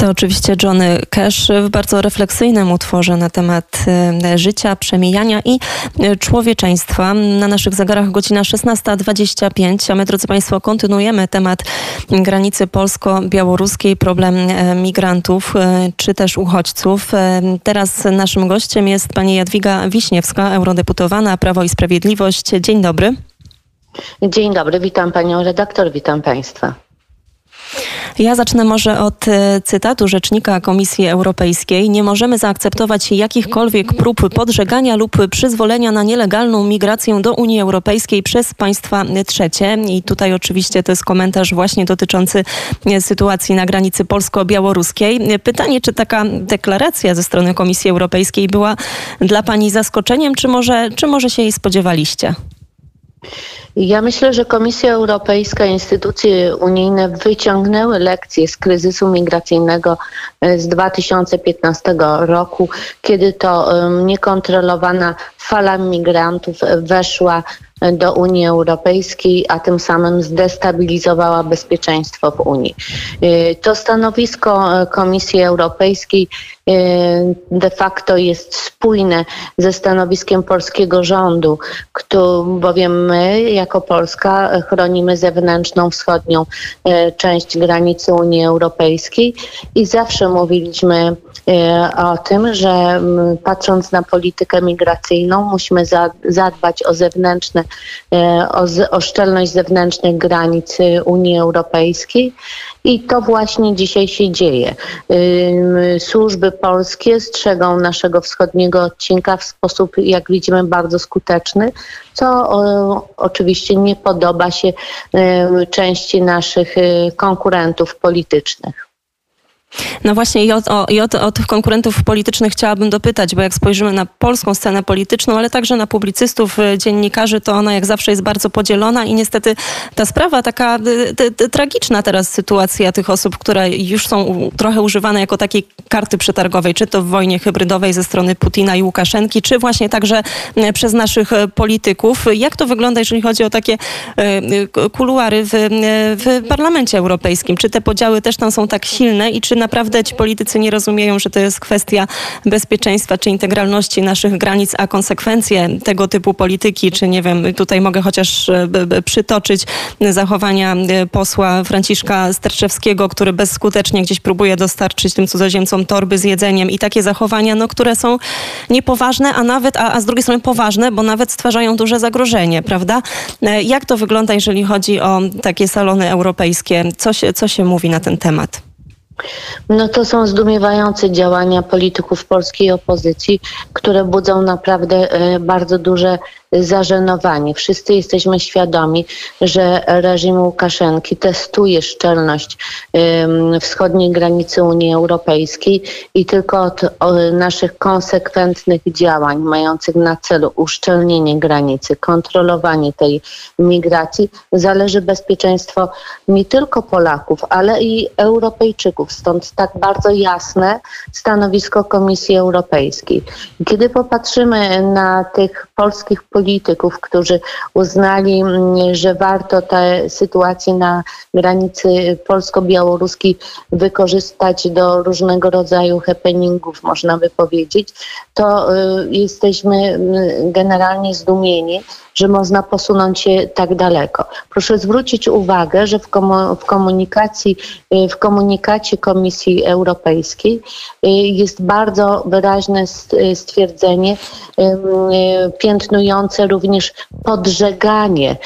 To oczywiście Johnny Cash w bardzo refleksyjnym utworze na temat życia, przemijania i człowieczeństwa. Na naszych zegarach godzina 16:25, a my, drodzy Państwo, kontynuujemy temat granicy polsko-białoruskiej, problem migrantów czy też uchodźców. Teraz naszym gościem jest pani Jadwiga Wiśniewska, eurodeputowana Prawo i Sprawiedliwość. Dzień dobry. Dzień dobry, witam panią redaktor, witam państwa. Ja zacznę może od cytatu rzecznika Komisji Europejskiej. Nie możemy zaakceptować jakichkolwiek prób podżegania lub przyzwolenia na nielegalną migrację do Unii Europejskiej przez państwa trzecie. I tutaj oczywiście to jest komentarz właśnie dotyczący sytuacji na granicy polsko-białoruskiej. Pytanie, czy taka deklaracja ze strony Komisji Europejskiej była dla pani zaskoczeniem, czy może się jej spodziewaliście? Ja myślę, że Komisja Europejska, instytucje unijne wyciągnęły lekcje z kryzysu migracyjnego z 2015 roku, kiedy to niekontrolowana fala migrantów weszła do Unii Europejskiej, a tym samym zdestabilizowała bezpieczeństwo w Unii. To stanowisko Komisji Europejskiej de facto jest spójne ze stanowiskiem polskiego rządu, bowiem my jako Polska chronimy zewnętrzną, wschodnią część granicy Unii Europejskiej i zawsze mówiliśmy o tym, że patrząc na politykę migracyjną musimy zadbać o zewnętrzne, o szczelność zewnętrznych granic Unii Europejskiej i to właśnie dzisiaj się dzieje. Służby polskie strzegą naszego wschodniego odcinka w sposób, jak widzimy, bardzo skuteczny, co oczywiście nie podoba się części naszych konkurentów politycznych. No właśnie i o tych konkurentów politycznych chciałabym dopytać, bo jak spojrzymy na polską scenę polityczną, ale także na publicystów, dziennikarzy, to ona jak zawsze jest bardzo podzielona i niestety ta sprawa, taka tragiczna teraz sytuacja tych osób, które już są trochę używane jako takiej karty przetargowej, czy to w wojnie hybrydowej ze strony Putina i Łukaszenki, czy właśnie także przez naszych polityków. Jak to wygląda, jeżeli chodzi o takie kuluary w Parlamencie Europejskim? Czy te podziały też tam są tak silne i czy naprawdę ci politycy nie rozumieją, że to jest kwestia bezpieczeństwa czy integralności naszych granic, a konsekwencje tego typu polityki, czy nie wiem, tutaj mogę chociaż przytoczyć zachowania posła Franciszka Sterczewskiego, który bezskutecznie gdzieś próbuje dostarczyć tym cudzoziemcom torby z jedzeniem i takie zachowania, no, które są niepoważne, a nawet, a z drugiej strony poważne, bo nawet stwarzają duże zagrożenie, prawda? Jak to wygląda, jeżeli chodzi o takie salony europejskie? Co się mówi na ten temat? No to są zdumiewające działania polityków polskiej opozycji, które budzą naprawdę bardzo duże zażenowanie. Wszyscy jesteśmy świadomi, że reżim Łukaszenki testuje szczelność wschodniej granicy Unii Europejskiej i tylko od naszych konsekwentnych działań mających na celu uszczelnienie granicy, kontrolowanie tej migracji zależy bezpieczeństwo nie tylko Polaków, ale i Europejczyków. Stąd tak bardzo jasne stanowisko Komisji Europejskiej. Kiedy popatrzymy na tych polskich polityków, którzy uznali, że warto tę sytuację na granicy polsko-białoruskiej wykorzystać do różnego rodzaju happeningów, można by powiedzieć, to jesteśmy generalnie zdumieni, że można posunąć się tak daleko. Proszę zwrócić uwagę, że w komunikacie Komisji Europejskiej jest bardzo wyraźne stwierdzenie piętnujące również podżeganie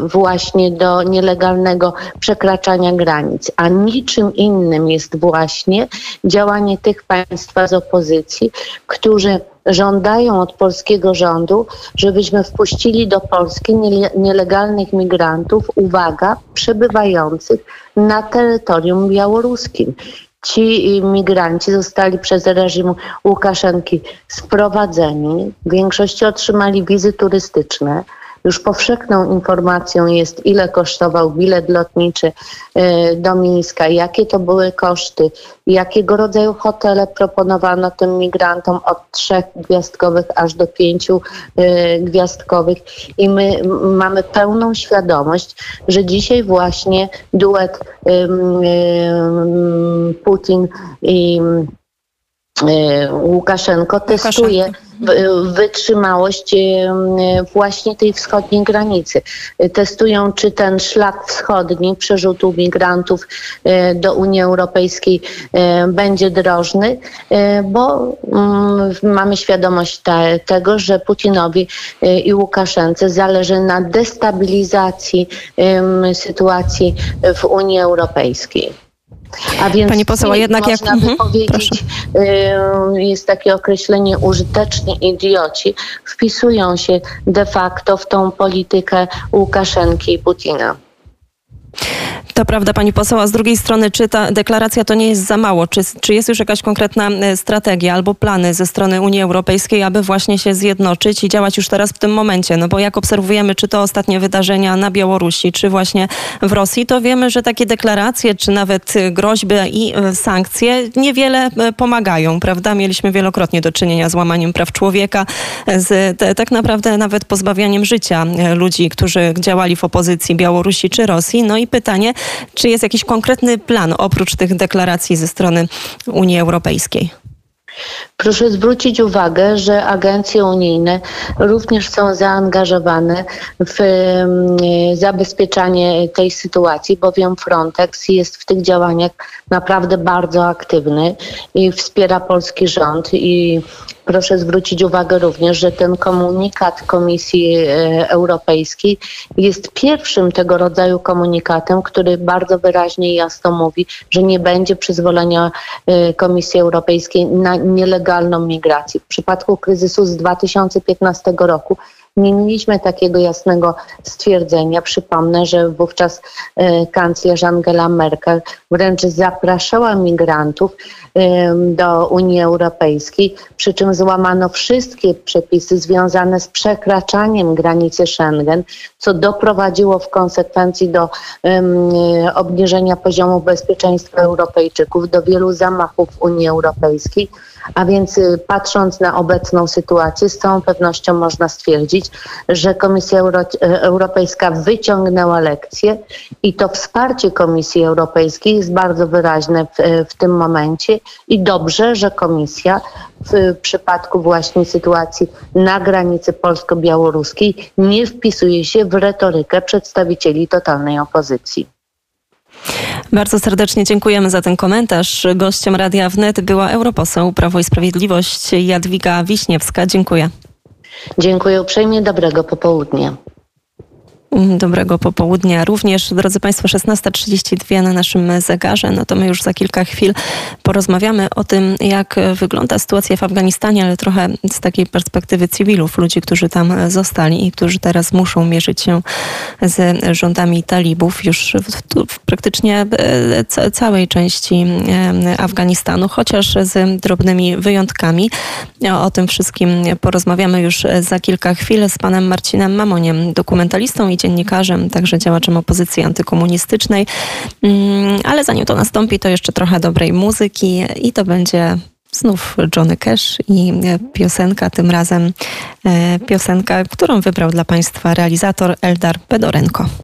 właśnie do nielegalnego przekraczania granic, a niczym innym jest właśnie działanie tych państwa z opozycji, którzy żądają od polskiego rządu, żebyśmy wpuścili do Polski nielegalnych migrantów, uwaga, przebywających na terytorium białoruskim. Ci migranci zostali przez reżim Łukaszenki sprowadzeni, w większości otrzymali wizy turystyczne, Już powszechną informacją jest, ile kosztował bilet lotniczy do Mińska, jakie to były koszty, jakiego rodzaju hotele proponowano tym migrantom od 3 gwiazdkowych aż do 5 gwiazdkowych. I my mamy pełną świadomość, że dzisiaj właśnie duet Putin i Łukaszenko testuje wytrzymałość właśnie tej wschodniej granicy. Testują, czy ten szlak wschodni przerzutu migrantów do Unii Europejskiej będzie drożny, bo mamy świadomość tego, że Putinowi i Łukaszence zależy na destabilizacji sytuacji w Unii Europejskiej. A więc pani poseł, jednak można powiedzieć, jest takie określenie użyteczni idioci, wpisują się de facto w tą politykę Łukaszenki i Putina. To prawda, pani poseł, a z drugiej strony, czy ta deklaracja to nie jest za mało? Czy jest już jakaś konkretna strategia albo plany ze strony Unii Europejskiej, aby właśnie się zjednoczyć i działać już teraz w tym momencie? No bo jak obserwujemy, czy to ostatnie wydarzenia na Białorusi, czy właśnie w Rosji, to wiemy, że takie deklaracje, czy nawet groźby i sankcje niewiele pomagają, prawda? Mieliśmy wielokrotnie do czynienia z łamaniem praw człowieka, z tak naprawdę nawet pozbawianiem życia ludzi, którzy działali w opozycji Białorusi czy Rosji. No i pytanie, czy jest jakiś konkretny plan oprócz tych deklaracji ze strony Unii Europejskiej? Proszę zwrócić uwagę, że agencje unijne również są zaangażowane w zabezpieczanie tej sytuacji, bowiem Frontex jest w tych działaniach naprawdę bardzo aktywny i wspiera polski rząd. I proszę zwrócić uwagę również, że ten komunikat Komisji Europejskiej jest pierwszym tego rodzaju komunikatem, który bardzo wyraźnie i jasno mówi, że nie będzie przyzwolenia Komisji Europejskiej na nielegalną migrację. W przypadku kryzysu z 2015 roku nie mieliśmy takiego jasnego stwierdzenia. Przypomnę, że wówczas kanclerz Angela Merkel wręcz zapraszała migrantów do Unii Europejskiej, przy czym złamano wszystkie przepisy związane z przekraczaniem granicy Schengen, co doprowadziło w konsekwencji do obniżenia poziomu bezpieczeństwa Europejczyków, do wielu zamachów w Unii Europejskiej. A więc patrząc na obecną sytuację, z całą pewnością można stwierdzić, że Komisja Europejska wyciągnęła lekcje i to wsparcie Komisji Europejskiej jest bardzo wyraźne w tym momencie i dobrze, że Komisja w przypadku właśnie sytuacji na granicy polsko-białoruskiej nie wpisuje się w retorykę przedstawicieli totalnej opozycji. Bardzo serdecznie dziękujemy za ten komentarz. Gościem Radia Wnet była europoseł Prawo i Sprawiedliwość Jadwiga Wiśniewska. Dziękuję. Dziękuję uprzejmie. Dobrego popołudnia. Dobrego popołudnia również. Drodzy Państwo, 16:32 na naszym zegarze. No to my już za kilka chwil porozmawiamy o tym, jak wygląda sytuacja w Afganistanie, ale trochę z takiej perspektywy cywilów, ludzi, którzy tam zostali i którzy teraz muszą mierzyć się z rządami talibów już w praktycznie całej części Afganistanu, chociaż z drobnymi wyjątkami. O tym wszystkim porozmawiamy już za kilka chwil z panem Marcinem Mamoniem, dokumentalistą i dziennikarzem, także działaczem opozycji antykomunistycznej. Ale zanim to nastąpi, to jeszcze trochę dobrej muzyki i to będzie znów Johnny Cash i piosenka, tym razem piosenka, którą wybrał dla Państwa realizator Eldar Pedorenko.